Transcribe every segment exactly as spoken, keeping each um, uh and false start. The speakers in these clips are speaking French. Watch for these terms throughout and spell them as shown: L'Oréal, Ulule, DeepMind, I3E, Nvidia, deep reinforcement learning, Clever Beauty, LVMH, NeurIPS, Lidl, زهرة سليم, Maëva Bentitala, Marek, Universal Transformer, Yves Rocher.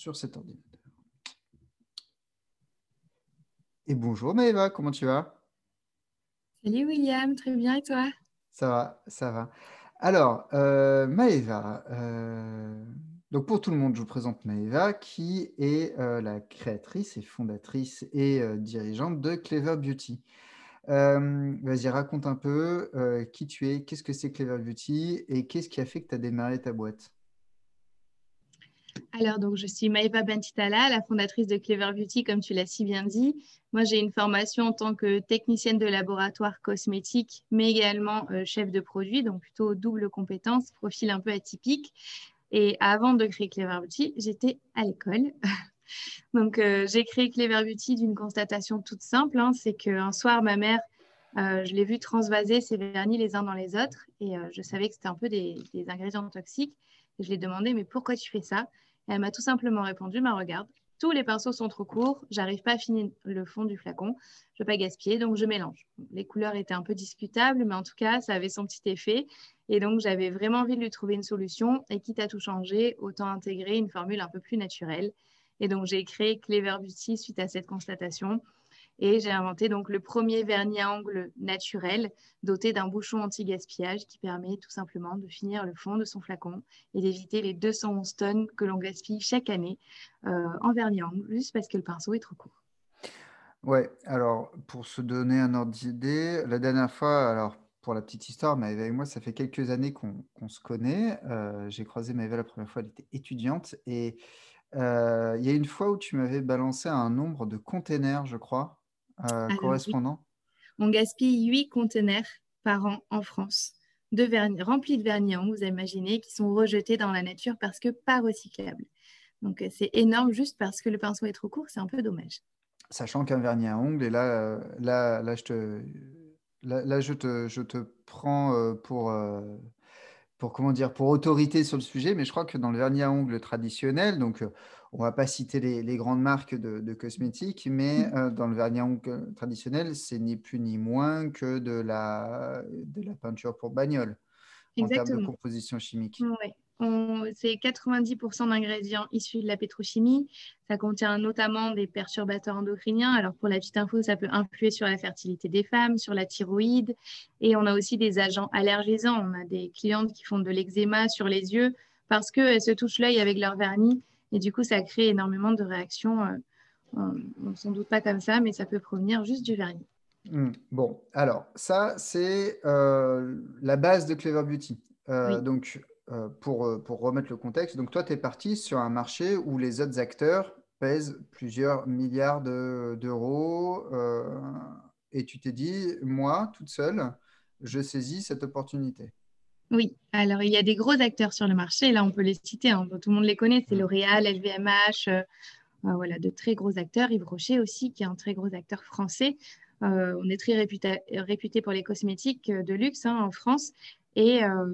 sur cet ordinateur. Et bonjour Maëva, comment tu vas? Salut William, très bien et toi? Ça va, ça va. Alors euh, Maëva, euh, donc pour tout le monde, je vous présente Maëva qui est euh, la créatrice et fondatrice et euh, dirigeante de Clever Beauty. Euh, Vas-y, raconte un peu euh, qui tu es, qu'est-ce que c'est Clever Beauty et qu'est-ce qui a fait que tu as démarré ta boîte? Alors, donc, je suis Maëva Bentitala, la fondatrice de Clever Beauty, comme tu l'as si bien dit. Moi, j'ai une formation en tant que technicienne de laboratoire cosmétique, mais également euh, chef de produit, donc plutôt double compétence, profil un peu atypique. Et avant de créer Clever Beauty, j'étais à l'école. Donc, euh, j'ai créé Clever Beauty d'une constatation toute simple, hein, c'est qu'un soir, ma mère, euh, je l'ai vue transvaser ses vernis les uns dans les autres et euh, je savais que c'était un peu des, des ingrédients toxiques. Et je lui ai demandé, mais pourquoi tu fais ça? Et elle m'a tout simplement répondu, bah, regarde, tous les pinceaux sont trop courts, j'arrive pas à finir le fond du flacon, je ne veux pas gaspiller, donc je mélange. Les couleurs étaient un peu discutables, mais en tout cas, ça avait son petit effet. Et donc, j'avais vraiment envie de lui trouver une solution. Et quitte à tout changer, autant intégrer une formule un peu plus naturelle. Et donc, j'ai créé Clever Beauty suite à cette constatation. Et j'ai inventé donc le premier vernis à ongles naturel doté d'un bouchon anti-gaspillage qui permet tout simplement de finir le fond de son flacon et d'éviter les deux cent onze tonnes que l'on gaspille chaque année euh, en vernis à ongles juste parce que le pinceau est trop court. Ouais, alors pour se donner un ordre d'idée, la dernière fois, alors pour la petite histoire, Maëva et moi, ça fait quelques années qu'on qu'on se connaît. Euh, j'ai croisé Maëva la première fois, elle était étudiante et euh, il y a une fois où tu m'avais balancé un nombre de containers, je crois. Euh, Alors, correspondant. On gaspille huit conteneurs par an en France, de vernis, remplis de vernis à ongles, vous imaginez, qui sont rejetés dans la nature parce que pas recyclables. Donc, c'est énorme juste parce que le pinceau est trop court, c'est un peu dommage. Sachant qu'un vernis à ongles, et là, là, là, je, te, là, là je, te, je te prends pour, pour, comment dire, pour autorité sur le sujet, mais je crois que dans le vernis à ongles traditionnel, donc on ne va pas citer les, les grandes marques de, de cosmétiques, mais euh, dans le vernis à ongles traditionnel, c'est ni plus ni moins que de la, de la peinture pour bagnole. Exactement. En termes de composition chimique. Oui. C'est quatre-vingt-dix pour cent d'ingrédients issus de la pétrochimie. Ça contient notamment des perturbateurs endocriniens. Alors, pour la petite info, ça peut influer sur la fertilité des femmes, sur la thyroïde. Et on a aussi des agents allergisants. On a des clientes qui font de l'eczéma sur les yeux parce qu'elles se touchent l'œil avec leur vernis. Et du coup, ça crée énormément de réactions. On ne s'en doute pas comme ça, mais ça peut provenir juste du vernis. Mmh, bon, alors ça, c'est euh, la base de Clever Beauty. Euh, oui. Donc, euh, pour, pour remettre le contexte, donc toi, tu es parti sur un marché où les autres acteurs pèsent plusieurs milliards d'euros de, euh, et tu t'es dit, moi, toute seule, je saisis cette opportunité. Oui, alors il y a des gros acteurs sur le marché, là on peut les citer, hein. Tout le monde les connaît, c'est L'Oréal, L V M H, euh, voilà, de très gros acteurs, Yves Rocher aussi qui est un très gros acteur français, euh, on est très réputé pour les cosmétiques de luxe hein, en France et, euh,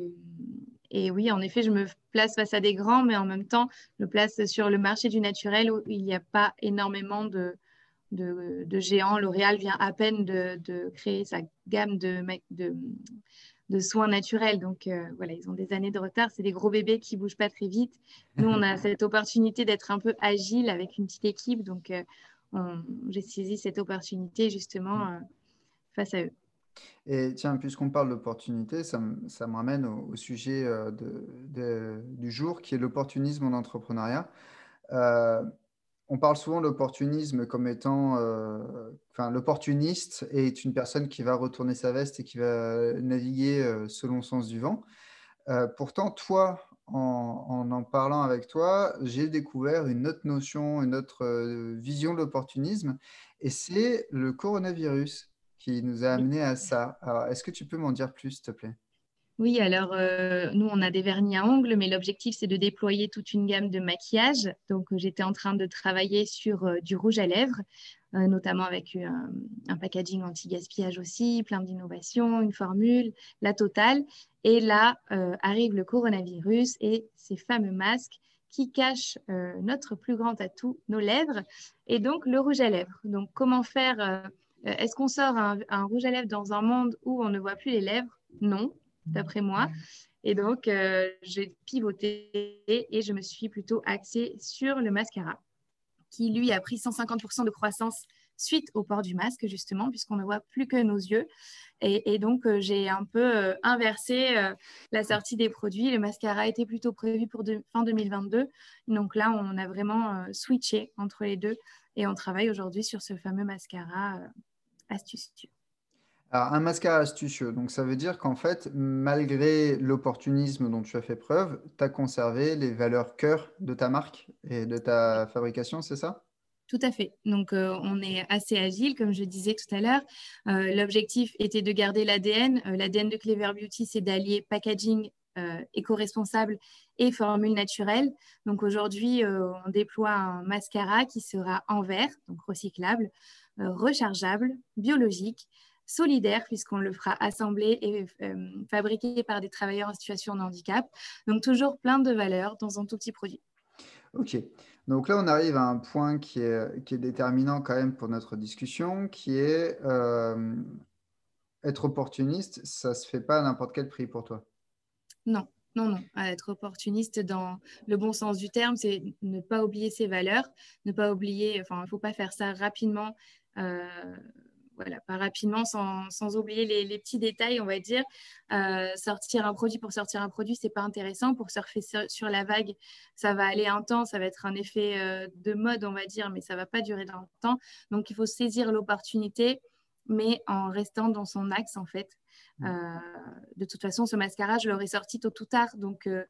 et oui en effet je me place face à des grands mais en même temps je me place sur le marché du naturel où il n'y a pas énormément de... De, de géants. L'Oréal vient à peine de, de créer sa gamme de, de, de soins naturels. Donc, euh, voilà, ils ont des années de retard. C'est des gros bébés qui ne bougent pas très vite. Nous, on a cette opportunité d'être un peu agile avec une petite équipe. Donc, euh, j'ai saisi cette opportunité justement euh, face à eux. Et tiens, puisqu'on parle d'opportunité, ça, ça me ramène au, au sujet euh, de, de, du jour qui est l'opportunisme en entrepreneuriat. Euh, On parle souvent de l'opportunisme comme étant… Euh, enfin, l'opportuniste est une personne qui va retourner sa veste et qui va naviguer selon le sens du vent. Euh, pourtant, toi, en, en en parlant avec toi, j'ai découvert une autre notion, une autre euh, vision de l'opportunisme. Et c'est le coronavirus qui nous a amené à ça. Alors, est-ce que tu peux m'en dire plus, s'il te plaît ? Oui, alors euh, nous, on a des vernis à ongles, mais l'objectif, c'est de déployer toute une gamme de maquillage. Donc, euh, j'étais en train de travailler sur euh, du rouge à lèvres, euh, notamment avec euh, un packaging anti-gaspillage aussi, plein d'innovations, une formule, la totale. Et là, euh, arrive le coronavirus et ces fameux masques qui cachent euh, notre plus grand atout, nos lèvres, et donc le rouge à lèvres. Donc, comment faire euh, Est-ce qu'on sort un, un rouge à lèvres dans un monde où on ne voit plus les lèvres ? Non. D'après moi, Et donc, euh, j'ai pivoté et je me suis plutôt axée sur le mascara qui, lui, a pris cent cinquante pour cent de croissance suite au port du masque, justement, puisqu'on ne voit plus que nos yeux. Et, et donc, euh, j'ai un peu euh, inversé euh, la sortie des produits. Le mascara était plutôt prévu pour de, fin deux mille vingt-deux. Donc là, on a vraiment euh, switché entre les deux et on travaille aujourd'hui sur ce fameux mascara euh, astucieux. Alors, un mascara astucieux, donc ça veut dire qu'en fait, malgré l'opportunisme dont tu as fait preuve, tu as conservé les valeurs cœur de ta marque et de ta fabrication, c'est ça ? Tout à fait. Donc, euh, on est assez agile, comme je disais tout à l'heure. Euh, l'objectif était de garder l'A D N. Euh, L'A D N de Clever Beauty, c'est d'allier packaging euh, éco-responsable et formule naturelle. Donc, aujourd'hui, euh, on déploie un mascara qui sera en verre, donc recyclable, euh, rechargeable, biologique, solidaire, puisqu'on le fera assembler et euh, fabriquer par des travailleurs en situation de handicap. Donc, toujours plein de valeurs dans un tout petit produit. Ok. Donc là, on arrive à un point qui est, qui est déterminant quand même pour notre discussion, qui est euh, être opportuniste, ça ne se fait pas à n'importe quel prix pour toi. Non, non, non. Être opportuniste dans le bon sens du terme, c'est ne pas oublier ses valeurs, ne pas oublier, enfin, il ne faut pas faire ça rapidement, euh, voilà, pas rapidement, sans, sans oublier les, les petits détails, on va dire. Euh, sortir un produit pour sortir un produit, ce n'est pas intéressant. Pour surfer sur, sur la vague, ça va aller un temps, ça va être un effet euh, de mode, on va dire, mais ça ne va pas durer dans le temps. Donc, il faut saisir l'opportunité, mais en restant dans son axe, en fait. Euh, de toute façon, ce mascara, je l'aurais sorti tôt ou tard, donc... Euh,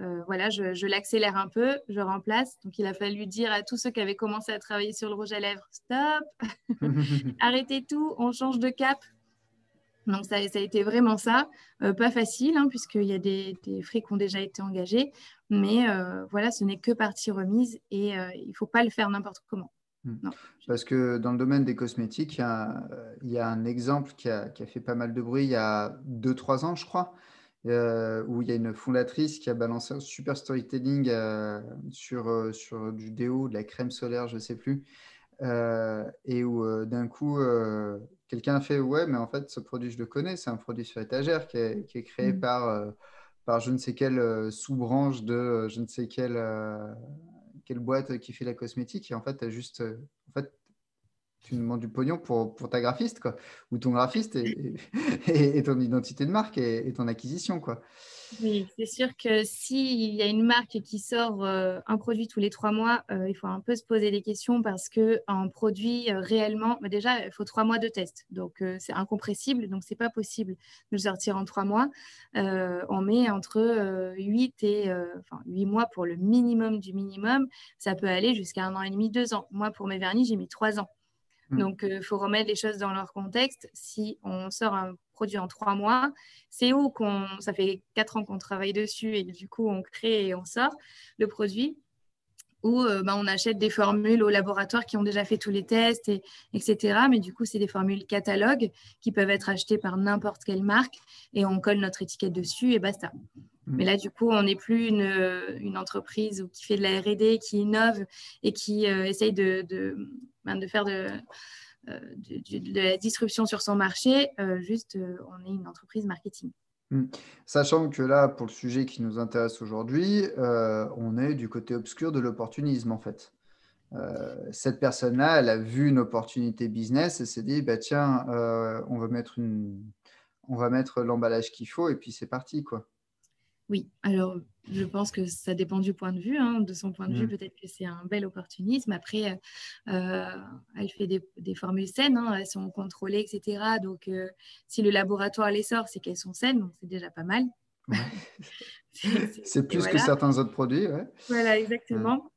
Euh, voilà, je, je l'accélère un peu, je remplace. Donc, il a fallu dire à tous ceux qui avaient commencé à travailler sur le rouge à lèvres, stop, arrêtez tout, on change de cap. Donc, ça, ça a été vraiment ça. Euh, pas facile, hein, puisqu'il y a des, des frais qui ont déjà été engagés. Mais euh, voilà, ce n'est que partie remise et euh, il ne faut pas le faire n'importe comment. Non. Parce que dans le domaine des cosmétiques, il y a, il y a un exemple qui a, qui a fait pas mal de bruit il y a deux trois ans, je crois. Euh, où il y a une fondatrice qui a balancé un super storytelling euh, sur, euh, sur du déo, de la crème solaire, je ne sais plus, euh, et où euh, d'un coup, euh, quelqu'un a fait « Ouais, mais en fait, ce produit, je le connais, c'est un produit sur étagère qui est, qui est créé mmh. par, euh, par je ne sais quelle euh, sous-branche de euh, je ne sais quelle, euh, quelle boîte qui fait la cosmétique. » Et en fait, tu as juste… Euh, en fait, tu demandes du pognon pour, pour ta graphiste, quoi, ou ton graphiste et, et, et ton identité de marque et, et ton acquisition, quoi. Oui, c'est sûr que s'il y a une marque qui sort euh, un produit tous les trois mois, euh, il faut un peu se poser des questions parce qu'un produit euh, réellement, bah déjà, il faut trois mois de test. Donc, euh, c'est incompressible, donc ce n'est pas possible de le sortir en trois mois. Euh, on met entre euh, huit et euh, enfin, huit mois pour le minimum du minimum. Ça peut aller jusqu'à un an et demi, deux ans. Moi, pour mes vernis, j'ai mis trois ans. Donc, il euh, faut remettre les choses dans leur contexte. Si on sort un produit en trois mois, c'est où qu'on, ça fait quatre ans qu'on travaille dessus et du coup, on crée et on sort le produit ou euh, bah, on achète des formules au laboratoire qui ont déjà fait tous les tests, et, etc. Mais du coup, c'est des formules catalogues qui peuvent être achetées par n'importe quelle marque et on colle notre étiquette dessus et basta. Mais là, du coup, on n'est plus une, une entreprise qui fait de la R et D, qui innove et qui euh, essaye de, de, de faire de, euh, de, de la disruption sur son marché. Euh, juste, euh, on est une entreprise marketing. Sachant que là, pour le sujet qui nous intéresse aujourd'hui, euh, on est du côté obscur de l'opportunisme, en fait. Euh, cette personne-là, elle a vu une opportunité business et s'est dit, bah, tiens, euh, on va mettre une... on va mettre l'emballage qu'il faut et puis c'est parti, quoi. Oui, alors je pense que ça dépend du point de vue. Hein. De son point de mmh. vue, peut-être que c'est un bel opportunisme. Après, euh, elle fait des, des formules saines, hein. Elles sont contrôlées, et cetera. Donc, euh, si le laboratoire les sort, c'est qu'elles sont saines, donc c'est déjà pas mal. Ouais. c'est, c'est, c'est plus voilà. que certains autres produits. Ouais. Voilà, exactement.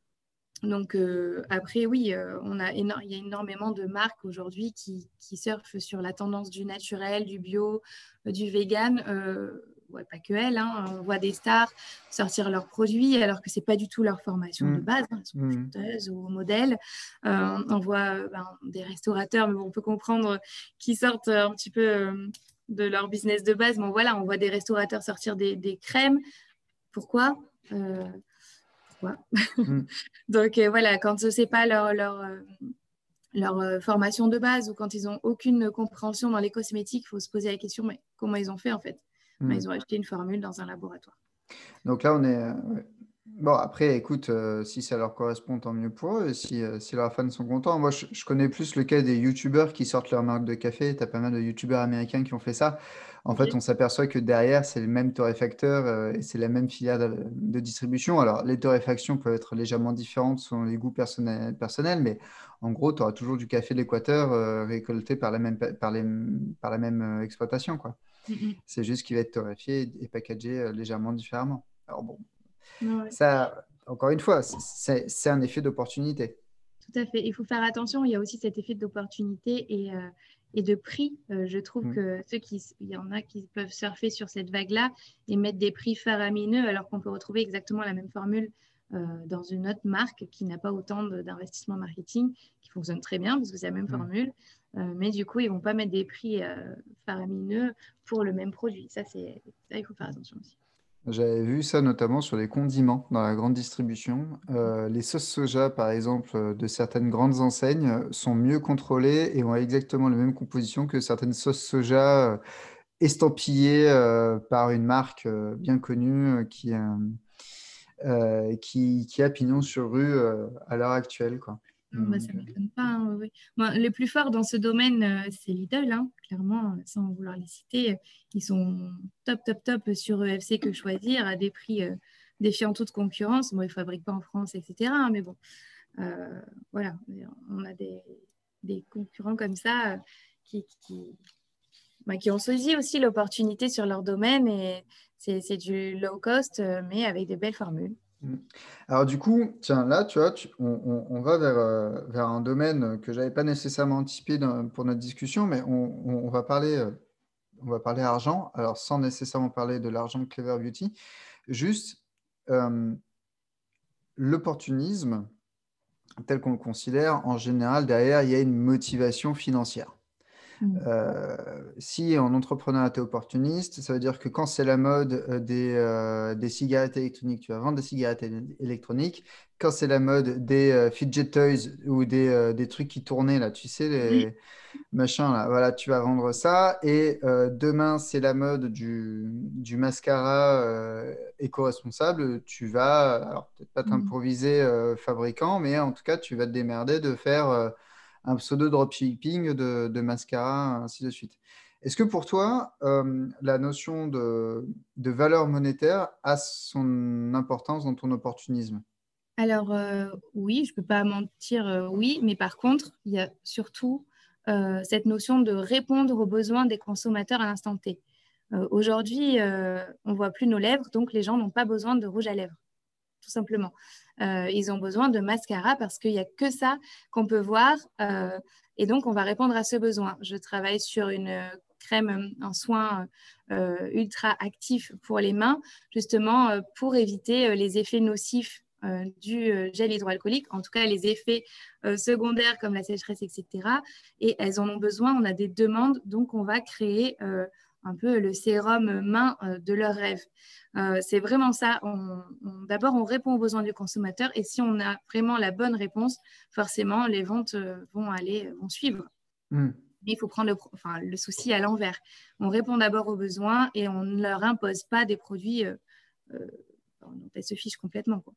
Ouais. Donc, euh, après, oui, euh, on a éno- il y a énormément de marques aujourd'hui qui, qui surfent sur la tendance du naturel, du bio, euh, du vegan. Euh, Ouais, pas que elles, hein. On voit des stars sortir leurs produits alors que ce n'est pas du tout leur formation mmh. de base, hein. Elles sont mmh. chanteuses ou modèles. Euh, on voit ben, des restaurateurs, mais bon, on peut comprendre qu'ils sortent un petit peu euh, de leur business de base. Bon, voilà, on voit des restaurateurs sortir des, des crèmes. Pourquoi euh, Pourquoi mmh. Donc euh, voilà, quand ce n'est pas leur... leur euh, leur formation de base ou quand ils n'ont aucune compréhension dans les cosmétiques, il faut se poser la question, mais comment ils ont fait en fait ? Mmh. Mais ils ont acheté une formule dans un laboratoire. Donc là, on est… Bon, après, écoute, euh, si ça leur correspond, tant mieux pour eux. Si, euh, si leurs fans sont contents. Moi, je, je connais plus le cas des youtubeurs qui sortent leur marque de café. Tu as pas mal de youtubeurs américains qui ont fait ça. En fait, on s'aperçoit que derrière, c'est le même torréfacteur euh, et c'est la même filière de, de distribution. Alors, les torréfactions peuvent être légèrement différentes selon les goûts personnels, personnels mais en gros, tu auras toujours du café de l'Équateur euh, récolté par la même, par les, par la même euh, exploitation, quoi. Mm-hmm. C'est juste qu'il va être torréfié et, et packagé euh, légèrement différemment. Alors bon, ouais. Ça, encore une fois, c'est, c'est un effet d'opportunité. Tout à fait. Il faut faire attention. Il y a aussi cet effet d'opportunité et… Euh, et de prix, euh, je trouve mmh. que ceux qui, il y en a qui peuvent surfer sur cette vague-là et mettre des prix faramineux alors qu'on peut retrouver exactement la même formule euh, dans une autre marque qui n'a pas autant de, d'investissement marketing, qui fonctionne très bien parce que c'est la même mmh. formule, euh, mais du coup, ils ne vont pas mettre des prix euh, faramineux pour le même produit. Ça, c'est, ça, il faut faire attention aussi. J'avais vu ça notamment sur les condiments dans la grande distribution. Euh, les sauces soja, par exemple, de certaines grandes enseignes sont mieux contrôlées et ont exactement la même composition que certaines sauces soja estampillées euh, par une marque euh, bien connue euh, qui, euh, euh, qui, qui a pignon sur rue euh, à l'heure actuelle, quoi. Non, bah, ça ne m'étonne pas. Hein, oui. Bon, les plus forts dans ce domaine, euh, c'est Lidl, hein, clairement, sans vouloir les citer. Ils sont top, top, top sur E F C que choisir, à des prix euh, défiant toute concurrence. Bon, ils ne fabriquent pas en France, et cetera. Hein, mais bon, euh, voilà, on a des, des concurrents comme ça euh, qui, qui, bah, qui ont saisi aussi l'opportunité sur leur domaine. Et c'est, c'est du low cost, mais avec des belles formules. Alors du coup, tiens, là, tu vois, tu, on, on, on va vers, euh, vers un domaine que je n'avais pas nécessairement anticipé dans, pour notre discussion, mais on, on, on, va parler, euh, on va parler argent, alors sans nécessairement parler de l'argent de Clever Beauty, juste euh, l'opportunisme, tel qu'on le considère, en général, derrière, il y a une motivation financière. Euh, si en entrepreneuriat tu es opportuniste, ça veut dire que quand c'est la mode des, euh, des cigarettes électroniques, tu vas vendre des cigarettes électroniques. Quand c'est la mode des euh, fidget toys ou des, euh, des trucs qui tournaient, là, tu sais, les oui. machins, là, voilà, tu vas vendre ça. Et euh, demain, c'est la mode du, du mascara euh, éco-responsable. Tu vas, alors peut-être pas t'improviser euh, fabricant, mais en tout cas, tu vas te démerder de faire… Euh, un pseudo dropshipping de, de mascara, ainsi de suite. Est-ce que pour toi, euh, la notion de, de valeur monétaire a son importance dans ton opportunisme ? Alors euh, oui, je ne peux pas mentir, euh, oui, mais par contre, il y a surtout euh, cette notion de répondre aux besoins des consommateurs à l'instant T. Euh, aujourd'hui, euh, on ne voit plus nos lèvres, donc les gens n'ont pas besoin de rouge à lèvres, tout simplement. Euh, ils ont besoin de mascara parce qu'il n'y a que ça qu'on peut voir euh, et donc on va répondre à ce besoin. Je travaille sur une crème, un soin euh, ultra actif pour les mains, justement euh, pour éviter les effets nocifs euh, du gel hydroalcoolique, en tout cas les effets euh, secondaires comme la sécheresse, et cetera. Et elles en ont besoin, on a des demandes, donc on va créer euh, un peu le sérum main de leur rêve. Euh, c'est vraiment ça. On, on, d'abord, on répond aux besoins du consommateur et si on a vraiment la bonne réponse, forcément, les ventes vont, aller, vont suivre. Mmh. Mais il faut prendre le, enfin, le souci à l'envers. On répond d'abord aux besoins et on ne leur impose pas des produits euh, euh, dont elles se fichent complètement, quoi.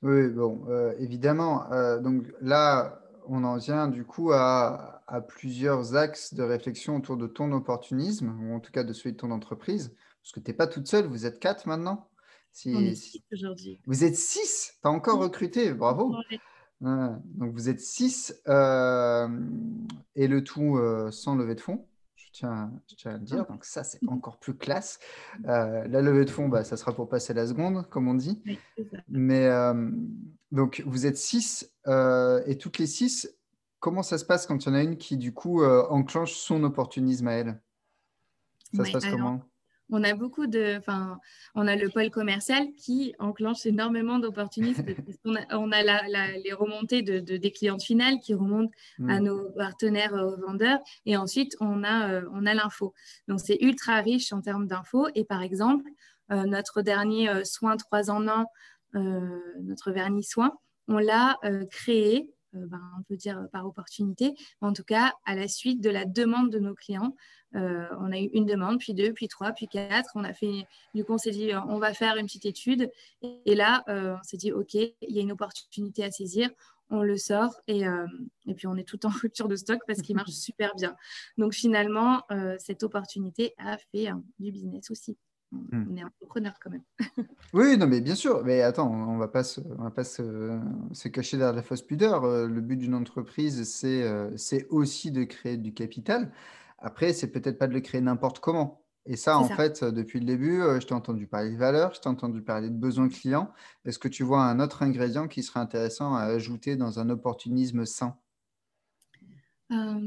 Oui, bon, euh, évidemment. Euh, donc là, on en vient du coup à… à plusieurs axes de réflexion autour de ton opportunisme, ou en tout cas de celui de ton entreprise, parce que tu n'es pas toute seule, vous êtes quatre maintenant. Si, on est six aujourd'hui. Vous êtes six, tu as encore recruté, bravo. Ouais. Euh, donc, vous êtes six, euh, et le tout euh, sans lever de fonds, je tiens, je tiens à le dire, donc ça, c'est encore plus classe. Euh, la levée de fonds, bah, ça sera pour passer la seconde, comme on dit. Oui, c'est ça. Mais euh, donc, vous êtes six, euh, et toutes les six, comment ça se passe quand il y en a une qui, du coup, euh, enclenche son opportunisme à elle ? Ça ouais, se passe alors, comment ? On a beaucoup de… Enfin, on a le pôle commercial qui enclenche énormément d'opportunisme. on a, on a la, la, les remontées de, de, des clientes finales qui remontent mmh. à nos partenaires aux vendeurs. Et ensuite, on a, euh, on a l'info. Donc, c'est ultra riche en termes d'infos. Et par exemple, euh, notre dernier euh, soin trois en un, euh, notre vernis soin, on l'a euh, créé euh, ben, on peut dire par opportunité. En tout cas, à la suite de la demande de nos clients, euh, on a eu une demande, puis deux, puis trois, puis quatre. On a fait, du coup, on s'est dit, on va faire une petite étude. Et là, euh, on s'est dit, OK, il y a une opportunité à saisir. On le sort et, euh, et puis on est tout en rupture de stock parce qu'il marche super bien. Donc finalement, euh, cette opportunité a fait hein, du business aussi. On, mm. on est entrepreneur quand même. Oui, non mais bien sûr. Mais attends, on ne va pas, se, on va pas se, se cacher derrière la fausse pudeur. Le but d'une entreprise, c'est, c'est aussi de créer du capital. Après, c'est peut-être pas de le créer n'importe comment. Et ça, c'est en ça. fait, depuis le début, je t'ai entendu parler de valeur, je t'ai entendu parler de besoins clients. Est-ce que tu vois un autre ingrédient qui serait intéressant à ajouter dans un opportunisme sain ? euh,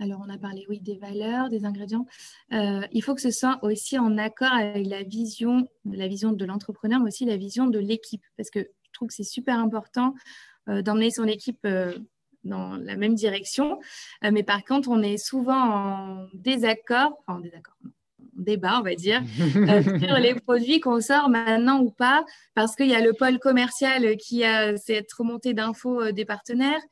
Alors, on a parlé, oui, des valeurs, des ingrédients. Euh, il faut que ce soit aussi en accord avec la vision, la vision de l'entrepreneur, mais aussi la vision de l'équipe. Parce que je trouve que c'est super important euh, d'emmener son équipe euh, dans la même direction, euh, mais par contre, on est souvent en désaccord, enfin en désaccord, non, en débat, on va dire, euh, sur les produits qu'on sort maintenant ou pas, parce qu'il y a le pôle commercial qui a cette remontée d'infos euh, des partenaires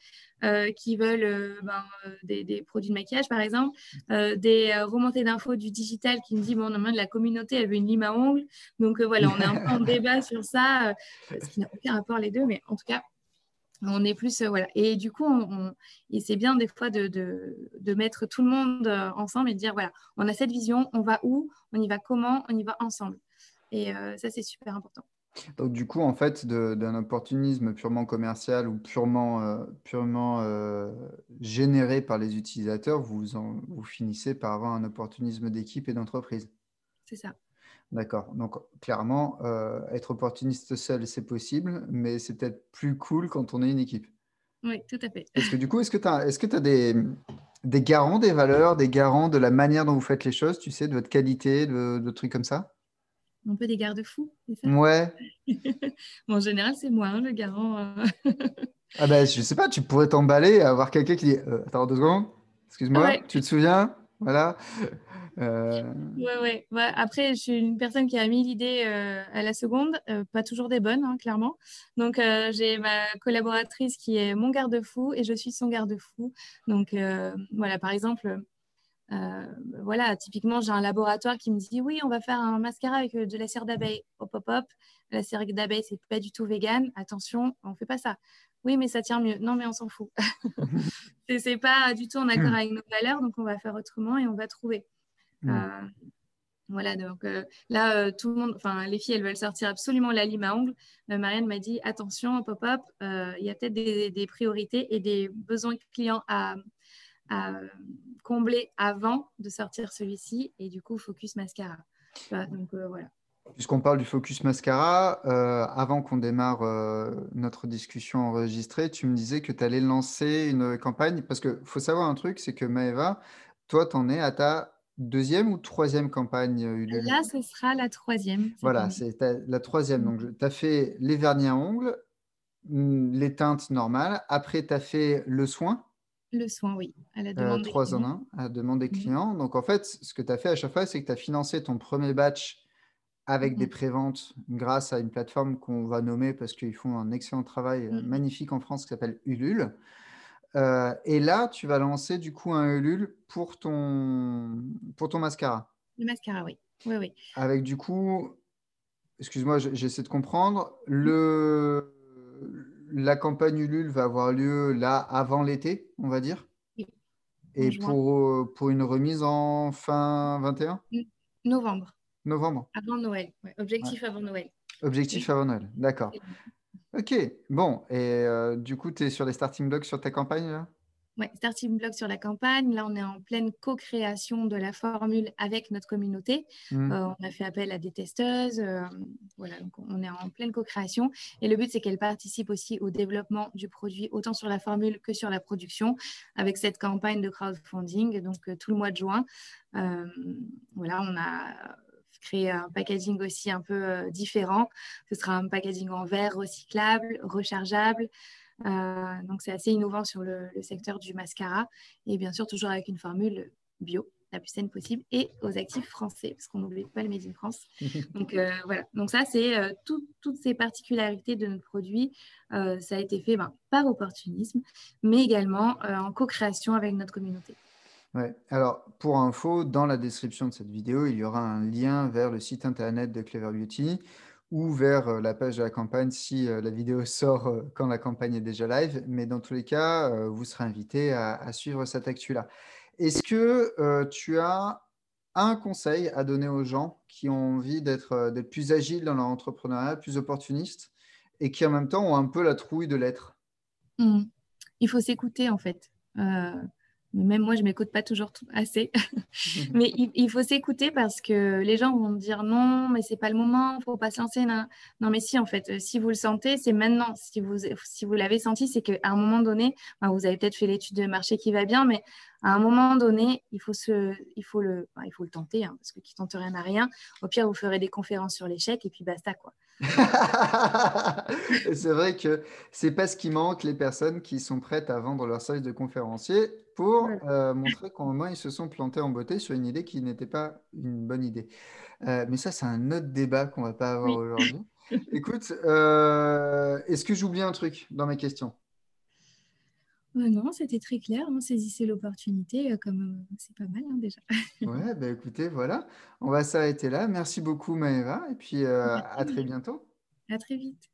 euh, qui veulent euh, ben, euh, des, des produits de maquillage, par exemple, euh, des euh, remontées d'infos du digital qui me dit, bon, non, de la communauté, elle veut une lime à ongles, donc euh, voilà, on est un peu en débat sur ça, euh, ce qui n'a aucun rapport les deux, mais en tout cas, on est plus, euh, voilà. Et du coup, on, on, et c'est bien des fois de, de, de mettre tout le monde ensemble et de dire, voilà, on a cette vision, on va où, on y va comment, on y va ensemble. Et euh, ça, c'est super important. Donc, du coup, en fait, de, d'un opportunisme purement commercial ou purement, euh, purement euh, généré par les utilisateurs, vous, en, vous finissez par avoir un opportunisme d'équipe et d'entreprise. C'est ça. D'accord. Donc, clairement, euh, être opportuniste seul, c'est possible, mais c'est peut-être plus cool quand on est une équipe. Oui, tout à fait. Parce que du coup, est-ce que tu as est-ce que tu as des, des garants des valeurs, des garants de la manière dont vous faites les choses, tu sais, de votre qualité, de, de trucs comme ça ? Un peu des garde-fous, c'est ça ? Ouais. Bon, en général, c'est moi, hein, le garant. Euh... ah ben, je sais pas, tu pourrais t'emballer et avoir quelqu'un qui dit euh, « Attends deux secondes, excuse-moi, ouais. Tu te souviens ?» Voilà. Euh... Ouais, ouais, ouais. Après, je suis une personne qui a mis l'idée euh, à la seconde, euh, pas toujours des bonnes, hein, clairement. Donc, euh, j'ai ma collaboratrice qui est mon garde-fou et je suis son garde-fou. Donc, euh, voilà, par exemple, euh, voilà, typiquement, j'ai un laboratoire qui me dit oui, on va faire un mascara avec de la cire d'abeille. Hop, hop, hop. La cire d'abeille, c'est pas du tout vegan. Attention, on fait pas ça. Oui, mais ça tient mieux. Non, mais on s'en fout. c'est, c'est pas du tout en accord avec nos valeurs, donc on va faire autrement et on va trouver. Mmh. Euh, voilà, donc euh, là, euh, tout le monde, enfin, les filles, elles veulent sortir absolument la lime à ongles. Euh, Marianne m'a dit, attention, pop-up, il euh, y a peut-être des, des priorités et des besoins clients à, à combler avant de sortir celui-ci. Et du coup, focus mascara. Bah, donc, euh, voilà. Puisqu'on parle du focus mascara, euh, avant qu'on démarre euh, notre discussion enregistrée, tu me disais que tu allais lancer une campagne. Parce qu'il faut savoir un truc, c'est que Maëva, toi, tu en es à ta deuxième ou troisième campagne Ulule ? Là, ce sera la troisième. Voilà, c'est la troisième. Donc, tu as fait les vernis à ongles, les teintes normales. Après, tu as fait le soin. Le soin, oui. À la demande euh, trois en un, à la demande des clients. Mmh. Donc, en fait, ce que tu as fait à chaque fois, c'est que tu as financé ton premier batch avec mmh. des préventes grâce à une plateforme qu'on va nommer parce qu'ils font un excellent travail mmh. magnifique en France qui s'appelle Ulule. Euh, et là, tu vas lancer du coup un Ulule pour ton, pour ton mascara. Le mascara, oui. Oui, oui. Avec du coup, excuse-moi, j'essaie de comprendre, le, la campagne Ulule va avoir lieu là avant l'été, on va dire oui. Et pour, pour une remise en fin vingt et un Novembre. Novembre. Avant Noël, ouais. Objectif ouais. avant Noël. Objectif oui. avant Noël, d'accord. Ok, bon, et euh, du coup, tu es sur les starting blocks sur ta campagne là ? Oui, starting blocks sur la campagne. Là, on est en pleine co-création de la formule avec notre communauté. Mmh. Euh, on a fait appel à des testeuses. Euh, voilà, donc on est en pleine co-création. Et le but, c'est qu'elles participent aussi au développement du produit, autant sur la formule que sur la production, avec cette campagne de crowdfunding, donc euh, tout le mois de juin. Euh, voilà, on a créer un packaging aussi un peu euh, différent. Ce sera un packaging en verre recyclable, rechargeable. Euh, donc, c'est assez innovant sur le, le secteur du mascara. Et bien sûr, toujours avec une formule bio, la plus saine possible, et aux actifs français, parce qu'on n'oublie pas le Made in France. Donc euh, voilà, donc ça c'est euh, tout, toutes ces particularités de notre produit. Euh, ça a été fait ben, par opportunisme, mais également euh, en co-création avec notre communauté. Ouais. Alors, pour info, dans la description de cette vidéo, il y aura un lien vers le site internet de Clever Beauty ou vers la page de la campagne si la vidéo sort quand la campagne est déjà live. Mais dans tous les cas, vous serez invité à, à suivre cette actu-là. Est-ce que euh, tu as un conseil à donner aux gens qui ont envie d'être d'être plus agiles dans leur entrepreneuriat, plus opportunistes et qui en même temps ont un peu la trouille de l'être? Mmh. Il faut s'écouter en fait. Euh... Même moi, je ne m'écoute pas toujours assez. Mais il, il faut s'écouter parce que les gens vont me dire non, mais ce n'est pas le moment, il ne faut pas se lancer. Non. non, mais si, en fait, si vous le sentez, c'est maintenant. Si vous, si vous l'avez senti, c'est qu'à un moment donné, ben, vous avez peut-être fait l'étude de marché qui va bien, mais à un moment donné, il faut, se, il faut, le, ben, il faut le tenter, hein, parce que qui tente rien n'a rien. Au pire, vous ferez des conférences sur l'échec et puis basta, quoi. C'est vrai que ce n'est pas ce qui manque, les personnes qui sont prêtes à vendre leur service de conférencier pour euh, montrer qu'au moins ils se sont plantés en beauté sur une idée qui n'était pas une bonne idée. Euh, mais ça, c'est un autre débat qu'on ne va pas avoir oui. aujourd'hui. Écoute, euh, est-ce que j'oublie un truc dans mes questions? Euh, non, c'était très clair. Hein, saisissez l'opportunité, euh, comme euh, c'est pas mal hein, déjà. Ouais, bah, écoutez, voilà. On va s'arrêter là. Merci beaucoup, Maëva. Et puis, euh, à très bientôt. À très vite.